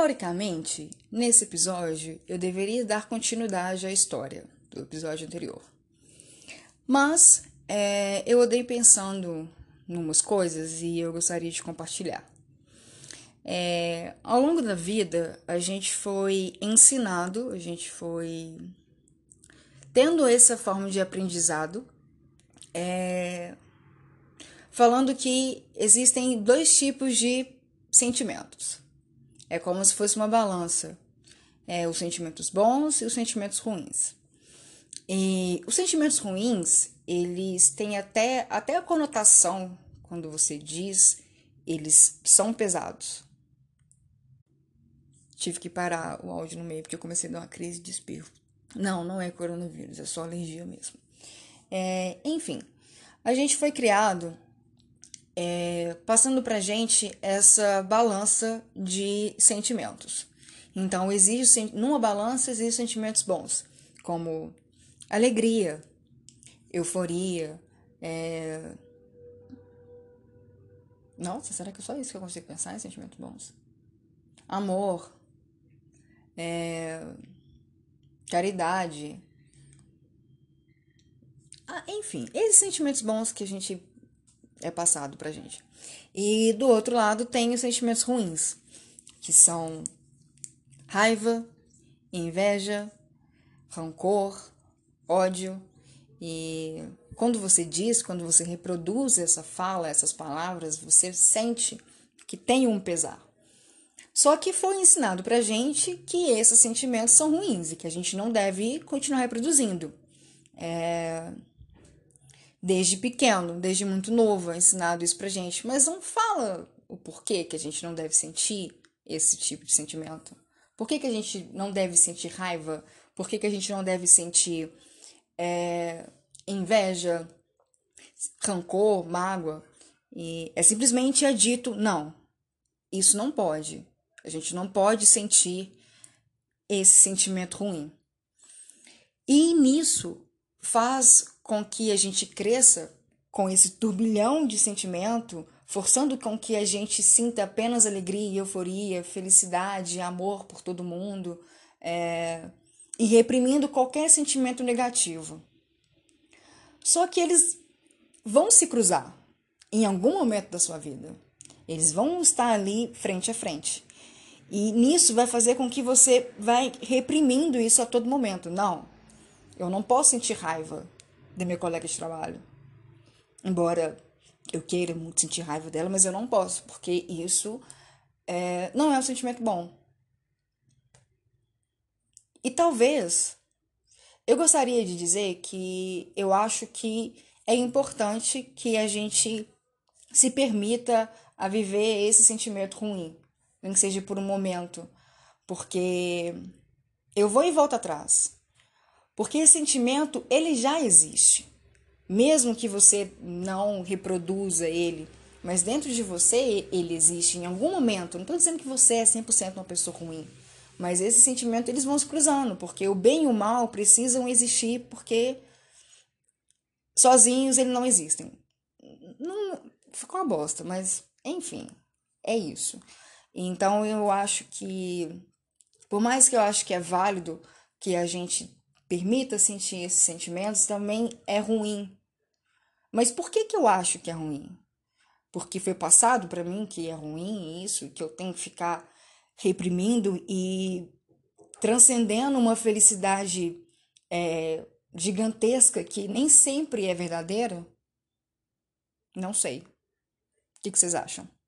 Teoricamente, nesse episódio, eu deveria dar continuidade à história do episódio anterior. Mas eu andei pensando em umas coisas e eu gostaria de compartilhar. Ao longo da vida, a gente foi ensinado, a gente foi tendo essa forma de aprendizado, falando que existem dois tipos de sentimentos. É como se fosse uma balança. Os sentimentos bons e os sentimentos ruins. E os sentimentos ruins, eles têm até a conotação, quando você diz, eles são pesados. Tive que parar o áudio no meio, porque eu comecei a dar uma crise de espirro. Não é coronavírus, é só alergia mesmo. Enfim, a gente foi criado passando pra gente essa balança de sentimentos. Então, numa balança existem sentimentos bons, como alegria, euforia. Nossa, será que é só isso que eu consigo pensar em sentimentos bons? Amor, caridade. Enfim, esses sentimentos bons que a gente é passado pra gente. E do outro lado tem os sentimentos ruins, que são raiva, inveja, rancor, ódio. E quando você reproduz essa fala, essas palavras, você sente que tem um pesar. Só que foi ensinado pra gente que esses sentimentos são ruins e que a gente não deve continuar reproduzindo. Desde pequeno, desde muito novo, é ensinado isso pra gente, mas não fala o porquê que a gente não deve sentir esse tipo de sentimento. Por que a gente não deve sentir raiva? Por que a gente não deve sentir inveja, rancor, mágoa? E simplesmente é dito, não, isso não pode. A gente não pode sentir esse sentimento ruim. E nisso faz com que a gente cresça com esse turbilhão de sentimento, forçando com que a gente sinta apenas alegria, euforia, felicidade, amor por todo mundo, e reprimindo qualquer sentimento negativo. Só que eles vão se cruzar em algum momento da sua vida. Eles vão estar ali frente a frente. E nisso vai fazer com que você vai reprimindo isso a todo momento. Não, eu não posso sentir raiva da minha colega de trabalho, embora eu queira muito sentir raiva dela, mas eu não posso, porque isso não é um sentimento bom. E talvez, eu gostaria de dizer que eu acho que é importante que a gente se permita a viver esse sentimento ruim, nem que seja por um momento, porque eu vou e volto atrás. Porque esse sentimento, ele já existe. Mesmo que você não reproduza ele, mas dentro de você ele existe em algum momento. Não estou dizendo que você é 100% uma pessoa ruim, mas esse sentimento eles vão se cruzando, porque o bem e o mal precisam existir, porque sozinhos eles não existem. Não, ficou uma bosta, mas enfim, é isso. Então eu acho que, por mais que eu acho que é válido que a gente permita sentir esses sentimentos, também é ruim. Mas por que eu acho que é ruim? Porque foi passado para mim que é ruim isso, que eu tenho que ficar reprimindo e transcendendo uma felicidade gigantesca que nem sempre é verdadeira? Não sei. O que vocês acham?